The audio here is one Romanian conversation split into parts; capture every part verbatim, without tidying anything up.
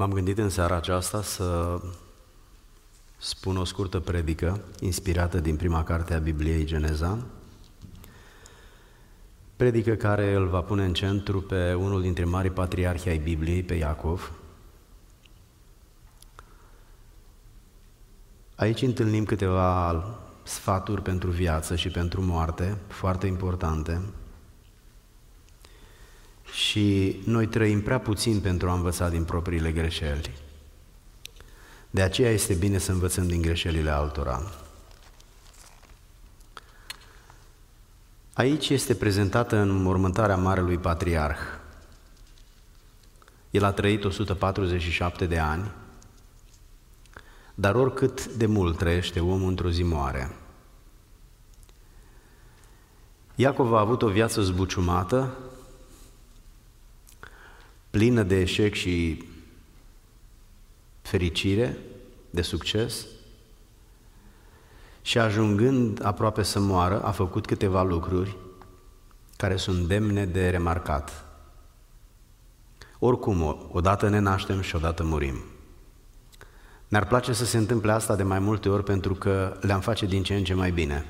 M-am gândit în seara aceasta să spun o scurtă predică inspirată din prima carte a Bibliei, Geneza, predică care îl va pune în centru pe unul dintre marii patriarhi ai Bibliei, pe Iacov. Aici întâlnim câteva sfaturi pentru viață și pentru moarte, foarte importante. Și noi trăim prea puțin pentru a învăța din propriile greșeli. De aceea este bine să învățăm din greșelile altora. Aici este prezentată înmormântarea Marelui Patriarh. El a trăit o sută patruzeci și șapte de ani, dar oricât de mult trăiește omul, într-o zi moare. Iacov a avut o viață zbuciumată, plină de eșec și fericire, de succes, și ajungând aproape să moară, a făcut câteva lucruri care sunt demne de remarcat. Oricum, odată ne naștem și odată murim. Ne-ar place să se întâmple asta de mai multe ori pentru că le-am face din ce în ce mai bine.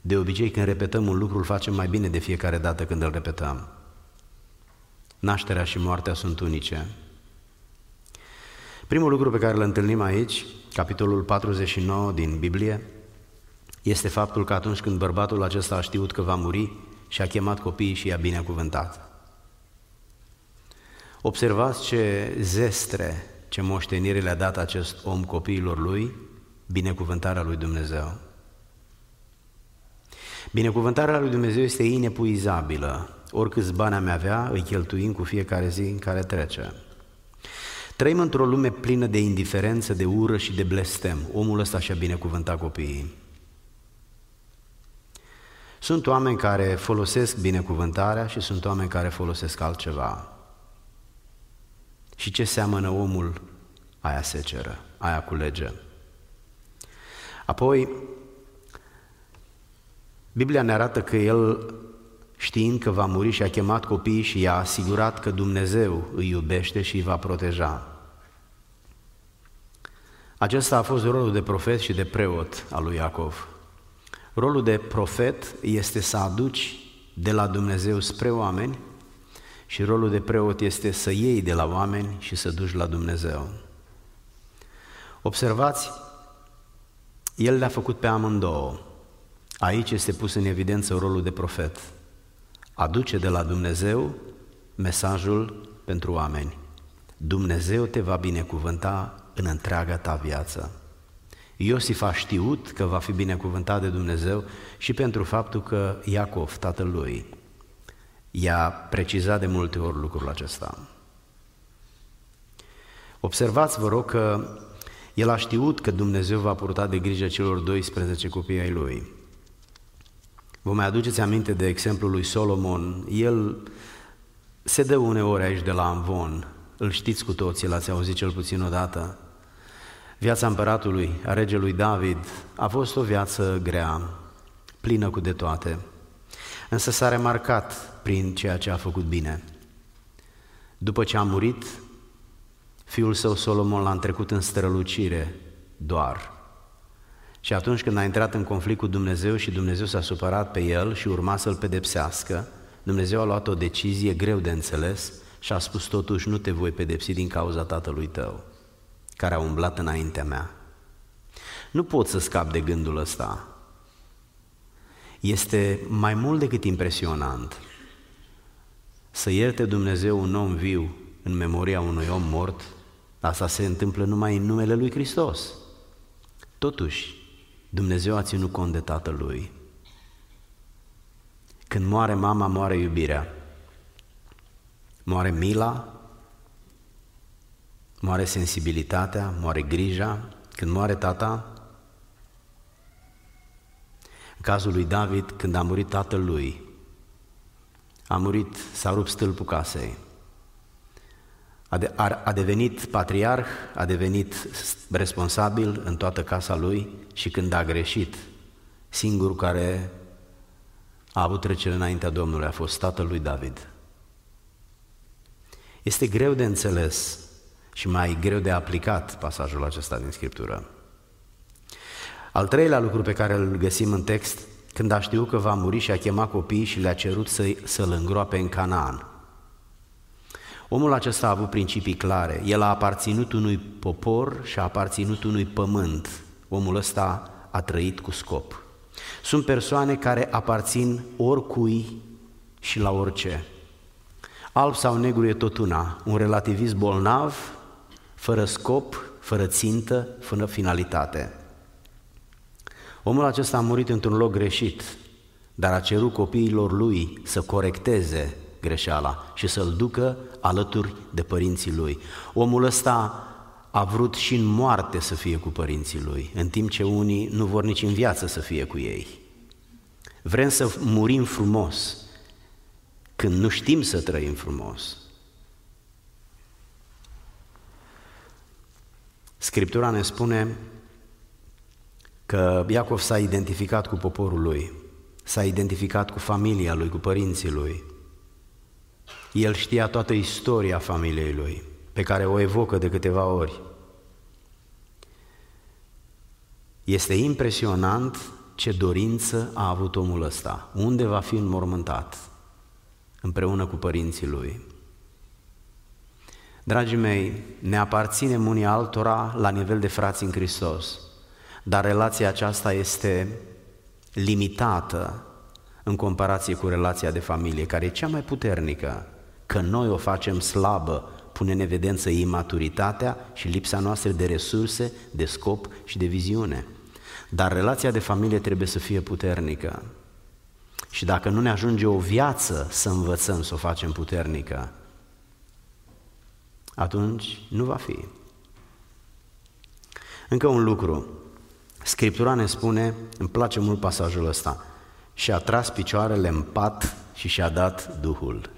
De obicei, când repetăm un lucru, îl facem mai bine de fiecare dată când îl repetăm. Nașterea și moartea sunt unice. Primul lucru pe care îl întâlnim aici, capitolul patruzeci și nouă din Biblie, este faptul că atunci când bărbatul acesta a știut că va muri, și-a chemat copiii și i-a binecuvântat. Observați ce zestre, ce moștenire le-a dat acest om copiilor lui, binecuvântarea lui Dumnezeu. Binecuvântarea lui Dumnezeu este inepuizabilă. Oricâți bani am avea, îi cheltuim cu fiecare zi în care trece. Trăim într-o lume plină de indiferență, de ură și de blestem. Omul ăsta și-a binecuvântat copiii. Sunt oameni care folosesc binecuvântarea și sunt oameni care folosesc altceva. Și ce seamănă omul, aia seceră, aia culege. Apoi, Biblia ne arată că el, știind că va muri, și-a chemat copiii și i-a asigurat că Dumnezeu îi iubește și îi va proteja. Acesta a fost rolul de profet și de preot al lui Iacov. Rolul de profet este să aduci de la Dumnezeu spre oameni și rolul de preot este să iei de la oameni și să duci la Dumnezeu. Observați, el le-a făcut pe amândouă. Aici este pus în evidență rolul de profet. Aduce de la Dumnezeu mesajul pentru oameni. Dumnezeu te va binecuvânta în întreaga ta viață. Iosif a știut că va fi binecuvântat de Dumnezeu și pentru faptul că Iacov, tatăl lui, i-a precizat de multe ori lucrul acesta. Observați, vă rog, că el a știut că Dumnezeu va purta de grijă celor doisprezece copii ai lui. Vă mai aduceți aminte de exemplul lui Solomon? El se dă uneori aici de la Amvon, îl știți cu toții, l-ați auzit cel puțin odată. Viața împăratului, a regelui David, a fost o viață grea, plină cu de toate, însă s-a remarcat prin ceea ce a făcut bine. După ce a murit, fiul său Solomon l-a întrecut în strălucire doar. Și atunci când a intrat în conflict cu Dumnezeu și Dumnezeu s-a supărat pe el și urma să-l pedepsească, Dumnezeu a luat o decizie greu de înțeles și a spus: totuși nu te voi pedepsi din cauza tatălui tău, care a umblat înaintea mea. Nu pot să scap de gândul ăsta. Este mai mult decât impresionant să ierte Dumnezeu un om viu în memoria unui om mort. Asta se întâmplă numai în numele lui Hristos. Totuși, Dumnezeu a ținut cont de tatălui. Când moare mama, moare iubirea, moare mila, moare sensibilitatea, moare grija. Când moare tata, în cazul lui David, când a murit tatăl lui, a murit, s-a rupt stâlpul casei, a, de, a, a devenit patriarh, a devenit responsabil în toată casa lui și când a greșit, singurul care a avut trecere înaintea Domnului a fost tatăl lui David. Este greu de înțeles și mai greu de aplicat pasajul acesta din Scriptură. Al treilea lucru pe care îl găsim în text: când a știut că va muri, și-a chemat copiii și le-a cerut să-i, să-l îngroape în Canaan. Omul acesta a avut principii clare, el a aparținut unui popor și a aparținut unui pământ. Omul ăsta a trăit cu scop. Sunt persoane care aparțin oricui și la orice. Alb sau negru e tot una, un relativist bolnav, fără scop, fără țintă, fără finalitate. Omul acesta a murit într-un loc greșit, dar a cerut copiilor lui să corecteze greșeala și să-l ducă alături de părinții lui. Omul ăsta a vrut și în moarte să fie cu părinții lui, în timp ce unii nu vor nici în viață să fie cu ei. Vrem să murim frumos, când nu știm să trăim frumos. Scriptura ne spune că Iacov s-a identificat cu poporul lui, s-a identificat cu familia lui, cu părinții lui. El știa toată istoria familiei lui, pe care o evocă de câteva ori. Este impresionant ce dorință a avut omul ăsta, unde va fi înmormântat, împreună cu părinții lui. Dragii mei, ne aparținem unii altora la nivel de frați în Hristos, dar relația aceasta este limitată în comparație cu relația de familie, care e cea mai puternică. Că noi o facem slabă pune în evidență imaturitatea și lipsa noastră de resurse, de scop și de viziune. Dar relația de familie trebuie să fie puternică. Și dacă nu ne ajunge o viață să învățăm să o facem puternică, atunci nu va fi. Încă un lucru. Scriptura ne spune, îmi place mult pasajul ăsta, și-a tras picioarele în pat și și-a dat Duhul.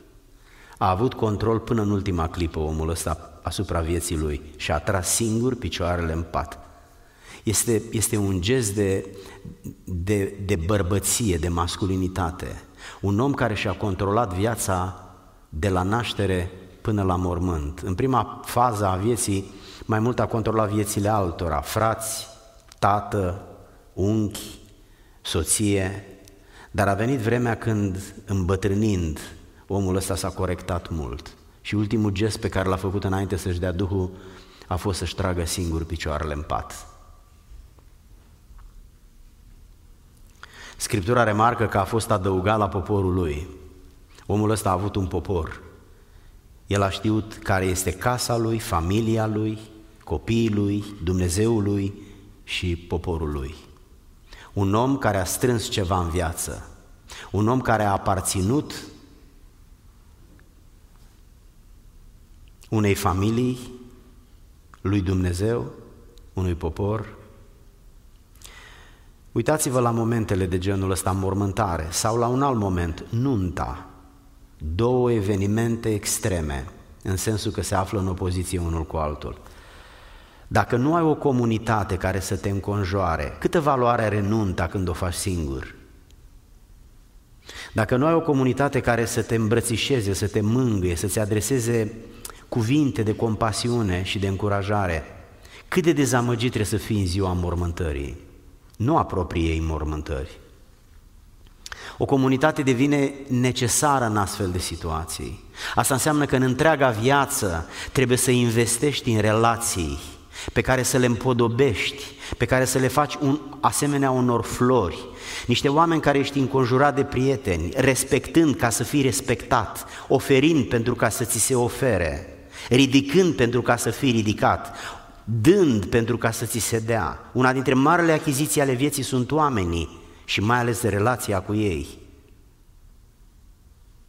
A avut control până în ultima clipă omul ăsta asupra vieții lui și a tras singur picioarele în pat. Este, este un gest de, de, de bărbăție, de masculinitate. Un om care și-a controlat viața de la naștere până la mormânt. În prima fază a vieții, mai mult a controlat viețile altora, frați, tată, unchi, soție, dar a venit vremea când, îmbătrânind, omul ăsta s-a corectat mult. Și ultimul gest pe care l-a făcut înainte să-și dea Duhul a fost să-și tragă singur picioarele în pat. Scriptura remarcă că a fost adăugat la poporul lui. Omul ăsta a avut un popor. El a știut care este casa lui, familia lui, copiii lui, Dumnezeul lui și poporul lui. Un om care a strâns ceva în viață, un om care a aparținut unei familii, lui Dumnezeu, unui popor. Uitați-vă la momentele de genul ăsta, mormântare, sau la un alt moment, nunta. Două evenimente extreme, în sensul că se află în opoziție unul cu altul. Dacă nu ai o comunitate care să te înconjoare, câtă valoare are nunta când o faci singur? Dacă nu ai o comunitate care să te îmbrățișeze, să te mângâie, să-ți adreseze cuvinte de compasiune și de încurajare, cât de dezamăgit trebuie să fii în ziua mormântării, nu a propriei mormântări. O comunitate devine necesară în astfel de situații. Asta înseamnă că în întreaga viață trebuie să investești în relații pe care să le împodobești, pe care să le faci un, asemenea unor flori, niște oameni care ești înconjurat de prieteni, respectând ca să fii respectat, oferind pentru ca să ți se ofere, ridicând pentru ca să fii ridicat, dând pentru ca să ți se dea. Una dintre marile achiziții ale vieții sunt oamenii și mai ales relația cu ei.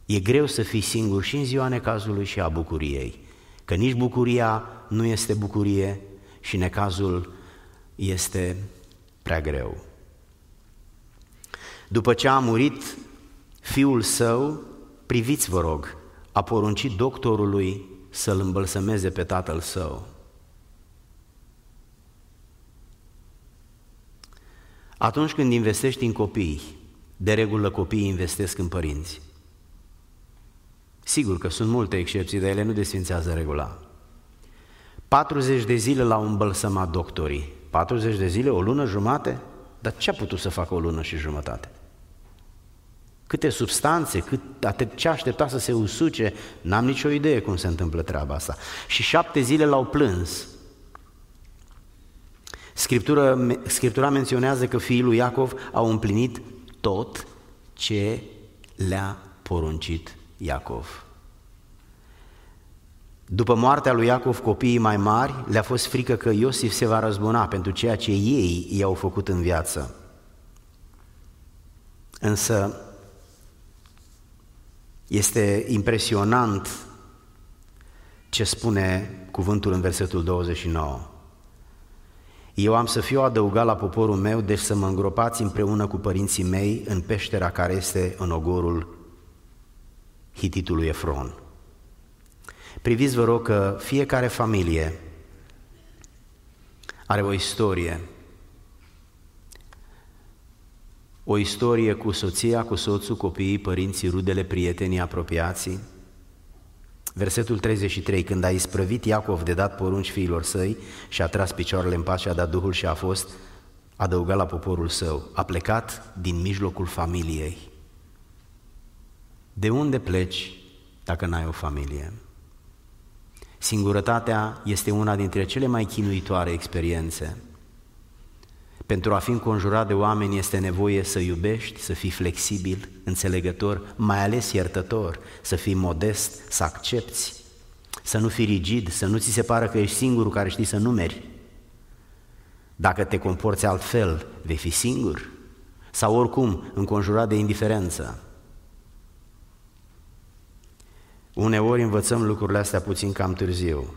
E greu să fii singur și în ziua necazului și a bucuriei, că nici bucuria nu este bucurie și necazul este prea greu. După ce a murit, fiul său, priviți vă rog, a poruncit doctorului să-l îmbălsămeze pe tatăl său. Atunci când investești în copii, de regulă copiii investesc în părinți. Sigur că sunt multe excepții, dar ele nu desfințează regula. patruzeci de zile l-au îmbălsămat doctorii. patruzeci de zile, o lună jumate? Dar ce a putut să facă o lună și jumătate? Câte substanțe, cât, ce aștepta să se usuce, n-am nicio idee cum se întâmplă treaba asta. Și șapte zile l-au plâns. Scriptura, Scriptura menționează că fiii lui Iacov au împlinit tot ce le-a poruncit Iacov. După moartea lui Iacov, copiii mai mari le-a fost frică că Iosif se va răzbuna pentru ceea ce ei i-au făcut în viață. Însă este impresionant ce spune cuvântul în versetul douăzeci și nouă. Eu am să fiu adăugat la poporul meu, deci să mă îngropați împreună cu părinții mei în peștera care este în ogorul hititului Efron. Priviți, vă rog, că fiecare familie are o istorie. O istorie cu soția, cu soțul, copiii, părinții, rudele, prietenii, apropiații. Versetul treizeci și trei, când a isprăvit Iacov de dat porunci fiilor săi și a tras picioarele în pace, a dat Duhul și a fost adăugat la poporul său. A plecat din mijlocul familiei. De unde pleci dacă n-ai o familie? Singurătatea este una dintre cele mai chinuitoare experiențe. Pentru a fi înconjurat de oameni este nevoie să iubești, să fii flexibil, înțelegător, mai ales iertător, să fii modest, să accepti, să nu fii rigid, să nu ți se pară că ești singurul care știi să numeri. Dacă te comporți altfel, vei fi singur sau oricum înconjurat de indiferență. Uneori învățăm lucrurile astea puțin cam târziu,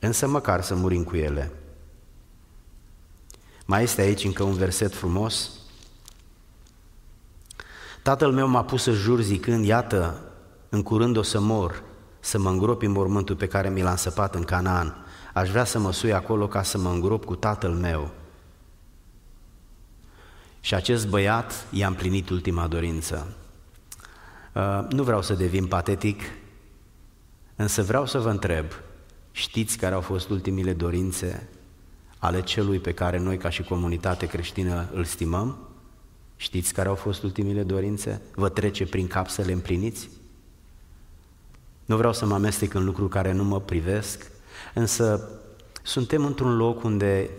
însă măcar să murim cu ele. Mai este aici încă un verset frumos. Tatăl meu m-a pus să jur zicând, iată, în curând o să mor, să mă îngrop în mormântul pe care mi l-a însăpat în Canaan. Aș vrea să mă sui acolo ca să mă îngrop cu tatăl meu. Și acest băiat i-a împlinit ultima dorință. Nu vreau să devin patetic, însă vreau să vă întreb, știți care au fost ultimile dorințe ale celui pe care noi ca și comunitate creștină îl stimăm? Știți care au fost ultimile dorințe? Vă trece prin cap să le împliniți? Nu vreau să mă amestec în lucruri care nu mă privesc, însă suntem într-un loc unde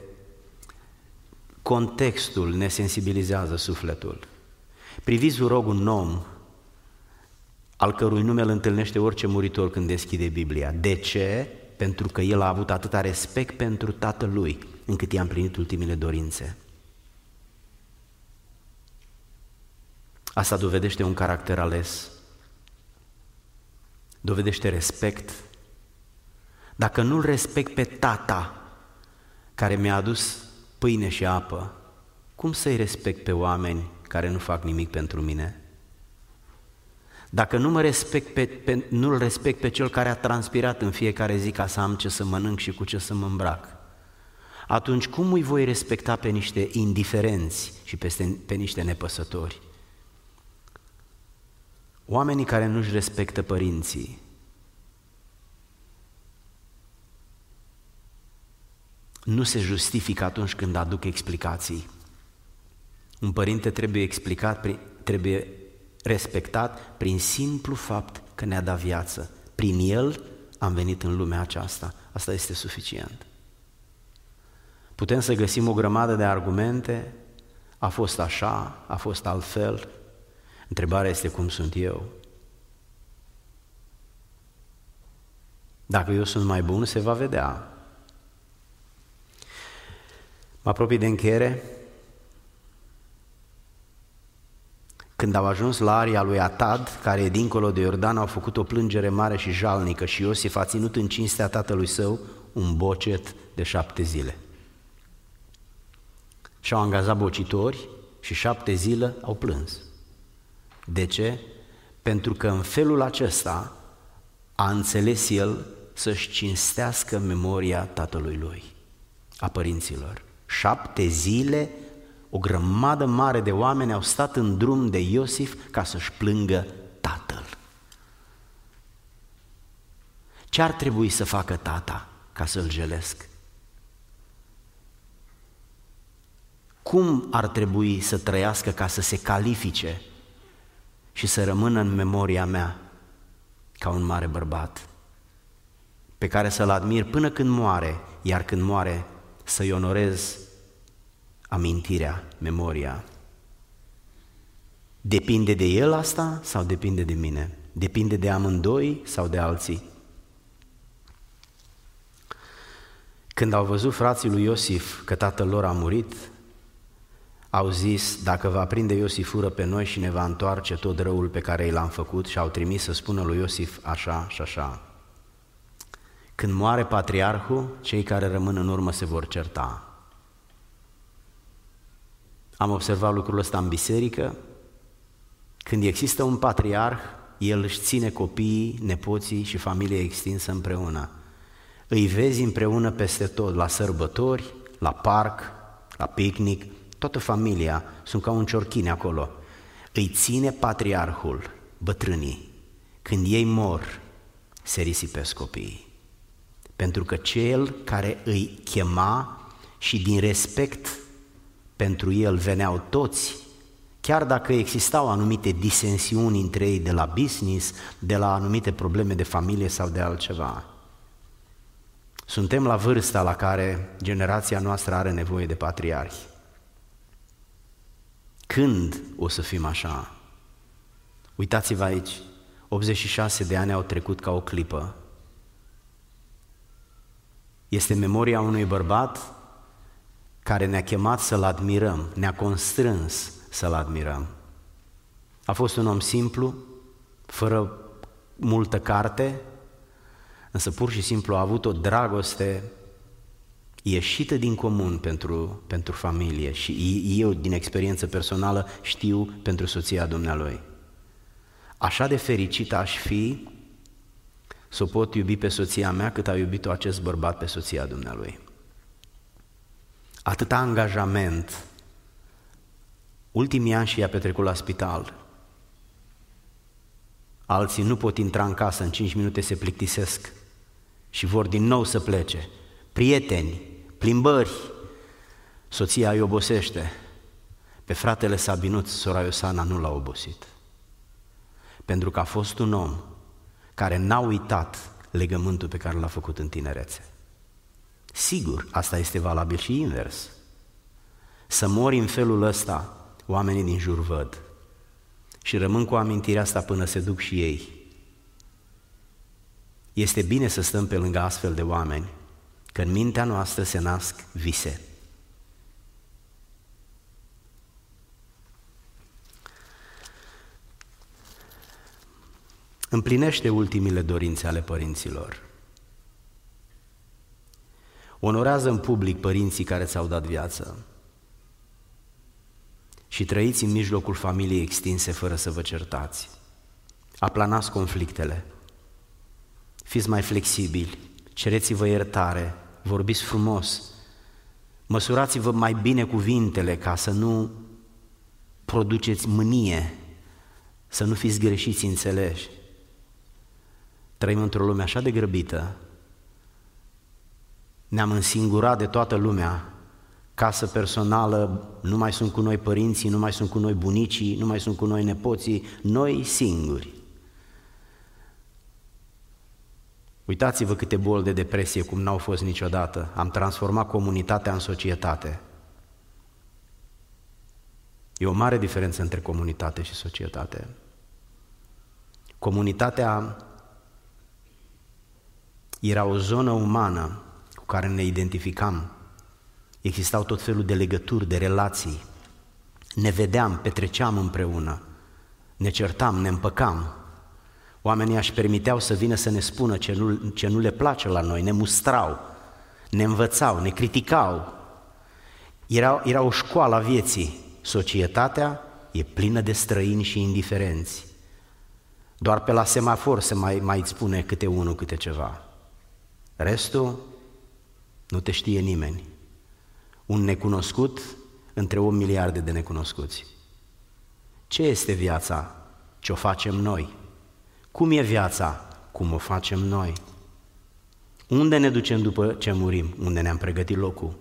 contextul ne sensibilizează sufletul. Priviți, vă rog, un om al cărui nume îl întâlnește orice muritor când deschide Biblia. De ce? Pentru că el a avut atâta respect pentru tatălui, încât i-a împlinit ultimile dorințe. Asta dovedește un caracter ales, dovedește respect. Dacă nu-l respect pe tata, care mi-a adus pâine și apă, cum să-i respect pe oameni care nu fac nimic pentru mine? Dacă nu mă respect pe, pe, nu-l respect pe cel care a transpirat în fiecare zi ca să am ce să mănânc și cu ce să mă îmbrac, atunci cum îi voi respecta pe niște indiferenți și peste, pe niște nepăsători? Oamenii care nu-și respectă părinții nu se justifică atunci când aduc explicații. Un părinte trebuie explicat, trebuie respectat prin simplu fapt că ne-a dat viață. Prin el am venit în lumea aceasta. Asta este suficient. Putem să găsim o grămadă de argumente. A fost așa, a fost altfel. Întrebarea este cum sunt eu. Dacă eu sunt mai bun, se va vedea. Mă apropii de încheiere. Când au ajuns la aria lui Atad, care e dincolo de Iordan, au făcut o plângere mare și jalnică și Iosif a ținut în cinstea tatălui său un bocet de șapte zile. Și-au angajat bocitori și șapte zile au plâns. De ce? Pentru că în felul acesta a înțeles el să-și cinstească memoria tatălui lui, a părinților. Șapte zile. O grămadă mare de oameni au stat în drum de Iosif ca să-și plângă tatăl. Ce ar trebui să facă tata ca să-l jelesc. Cum ar trebui să trăiască ca să se califice și să rămână în memoria mea ca un mare bărbat pe care să-l admir până când moare, iar când moare să-i onorez amintirea, memoria? Depinde de el asta sau depinde de mine? Depinde de amândoi sau de alții? Când au văzut frații lui Iosif că tatăl lor a murit, au zis: dacă va prinde Iosif ură pe noi și ne va întoarce tot răul pe care i l-am făcut, și au trimis să spună lui Iosif așa și așa. Când moare patriarhul, cei care rămân în urmă se vor certa. Am observat lucrul ăsta în biserică. Când există un patriarh, el își ține copiii, nepoții și familia extinsă împreună. Îi vezi împreună peste tot, la sărbători, la parc, la picnic, toată familia, sunt ca un ciorchine acolo. Îi ține patriarhul, bătrânii. Când ei mor, se risipesc copiii. Pentru că cel care îi chema și din respect pentru el veneau toți, chiar dacă existau anumite disensiuni între ei de la business, de la anumite probleme de familie sau de altceva. Suntem la vârsta la care generația noastră are nevoie de patriarhi. Când o să fim așa? Uitați-vă aici, optzeci și șase de ani au trecut ca o clipă. Este memoria unui bărbat care ne-a chemat să-l admirăm, ne-a constrâns să-l admirăm. A fost un om simplu, fără multă carte, însă pur și simplu a avut o dragoste ieșită din comun pentru, pentru familie, și eu din experiență personală știu pentru soția dumnealui. Așa de fericit aș fi să o pot iubi pe soția mea cât a iubit-o acest bărbat pe soția dumnealui. Atâta angajament. Ultimii ani și i-a petrecut la spital. Alții nu pot intra în casă, în cinci minute se plictisesc și vor din nou să plece. Prieteni, plimbări, soția îi obosește. Pe fratele Sabinuț, sora Iosana nu l-a obosit. Pentru că a fost un om care n-a uitat legământul pe care l-a făcut în tinerețe. Sigur, asta este valabil și invers. Să mori în felul ăsta, oamenii din jur văd și rămân cu amintirea asta până se duc și ei. Este bine să stăm pe lângă astfel de oameni, că în mintea noastră se nasc vise. Împlinește ultimile dorințe ale părinților. Onorează în public părinții care ți-au dat viață și trăiți în mijlocul familiei extinse fără să vă certați. Aplanați conflictele, fiți mai flexibili, cereți-vă iertare, vorbiți frumos, măsurați-vă mai bine cuvintele ca să nu produceți mânie, să nu fiți greșiți înțeleși. Trăim într-o lume așa de grăbită, ne-am însingurat de toată lumea, casă personală, nu mai sunt cu noi părinții, nu mai sunt cu noi bunicii, nu mai sunt cu noi nepoții, noi singuri. Uitați-vă câte boli de depresie, cum n-au fost niciodată. Am transformat comunitatea în societate. E o mare diferență între comunitate și societate. Comunitatea era o zonă umană cu care ne identificam. Existau tot felul de legături, de relații. Ne vedeam, petreceam împreună, ne certam, ne împăcam. Oamenii își permiteau să vină să ne spună ce nu, ce nu le place la noi, ne mustrau, ne învățau, ne criticau. Era, era o școală a vieții. Societatea e plină de străini și indiferenți. Doar pe la semafor se mai, mai îți spune câte unul, câte ceva. Restul nu te știe nimeni. Un necunoscut între o miliarde de necunoscuți. Ce este viața? Ce o facem noi? Cum e viața? Cum o facem noi? Unde ne ducem după ce murim? Unde ne-am pregătit locul?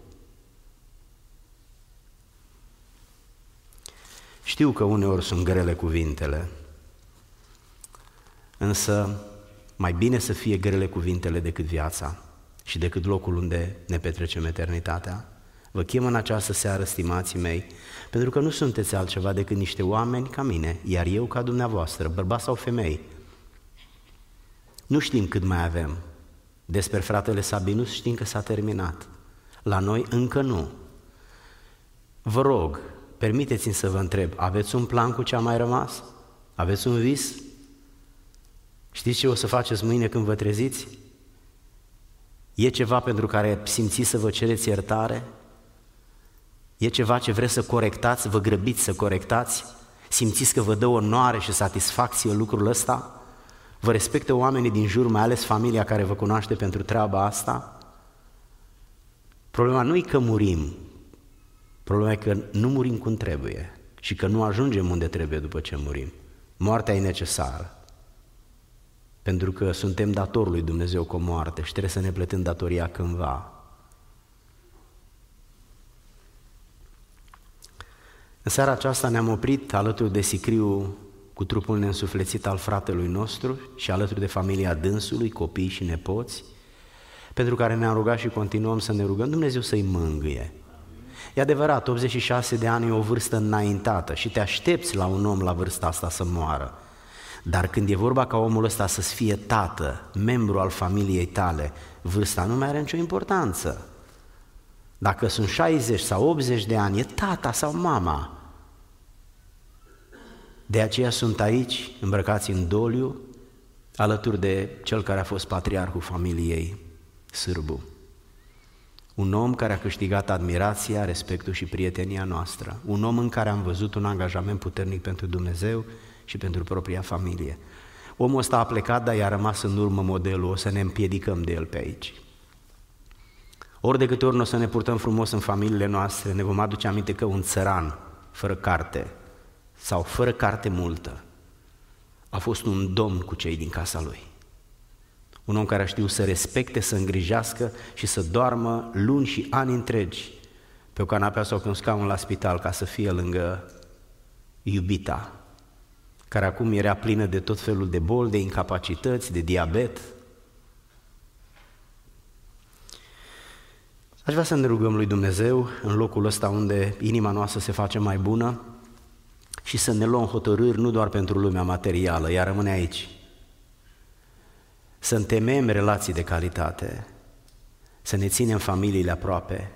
Știu că uneori sunt grele cuvintele, însă mai bine să fie grele cuvintele decât viața și decât locul unde ne petrecem eternitatea. Vă chem în această seară, stimații mei, pentru că nu sunteți altceva decât niște oameni ca mine, iar eu ca dumneavoastră, bărbați sau femei. Nu știm cât mai avem. Despre fratele Sabinus știm că s-a terminat. La noi încă nu. Vă rog, permiteți-mi să vă întreb, aveți un plan cu ce a mai rămas? Aveți un vis? Știți ce o să faceți mâine când vă treziți? E ceva pentru care simțiți să vă cereți iertare? E ceva ce vreți să corectați, vă grăbiți să corectați? Simțiți că vă dă onoare și satisfacție lucrul ăsta? Vă respectă oamenii din jur, mai ales familia care vă cunoaște, pentru treaba asta? Problema nu e că murim, problema e că nu murim cum trebuie și că nu ajungem unde trebuie după ce murim. Moartea e necesară, pentru că suntem datori lui Dumnezeu cu o moarte și trebuie să ne plătim datoria cândva. În seara aceasta ne-am oprit alături de sicriu cu trupul neînsuflețit al fratelui nostru și alături de familia dânsului, copii și nepoți, pentru care ne-am rugat și continuăm să ne rugăm Dumnezeu să-i mângâie. E adevărat, optzeci și șase de ani e o vârstă înaintată și te aștepți la un om la vârsta asta să moară, dar când e vorba ca omul ăsta să-ți fie tată, membru al familiei tale, vârsta nu mai are nicio importanță. Dacă sunt șaizeci sau optzeci de ani, e tata sau mama. De aceea sunt aici, îmbrăcați în doliu, alături de cel care a fost patriarhul familiei Sârbu. Un om care a câștigat admirația, respectul și prietenia noastră. Un om în care am văzut un angajament puternic pentru Dumnezeu și pentru propria familie. Omul ăsta a plecat, dar i-a rămas în urmă modelul, o să ne împiedicăm de el pe aici. Ori de câte ori n-o să ne purtăm frumos în familiile noastre, ne vom aduce aminte că un țăran fără carte sau fără carte multă a fost un domn cu cei din casa lui. Un om care a știut să respecte, să îngrijească și să doarmă luni și ani întregi pe o canapea sau pe un scaun la spital ca să fie lângă iubita, care acum era plină de tot felul de boli, de incapacități, de diabet. Aș vrea să ne rugăm lui Dumnezeu în locul ăsta unde inima noastră se face mai bună și să ne luăm hotărâri nu doar pentru lumea materială, ea rămâne aici. Să întemeiem relații de calitate, să ne ținem familiile aproape,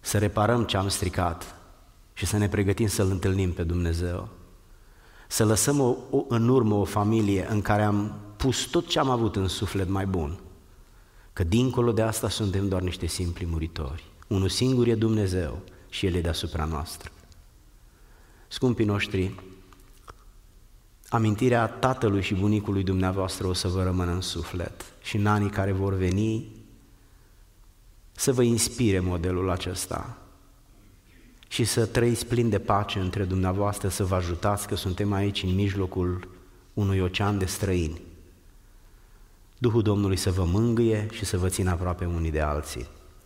să reparăm ce am stricat și să ne pregătim să-L întâlnim pe Dumnezeu. Să lăsăm o, o, în urmă o familie în care am pus tot ce am avut în suflet mai bun, că dincolo de asta suntem doar niște simpli muritori. Unul singur e Dumnezeu și El e deasupra noastră. Scumpii noștri, amintirea tatălui și bunicului dumneavoastră o să vă rămână în suflet și în anii care vor veni să vă inspire modelul acesta și să trăiți plin de pace între dumneavoastră, să vă ajutați că suntem aici în mijlocul unui ocean de străini. Duhul Domnului să vă mângâie și să vă țină aproape unii de alții.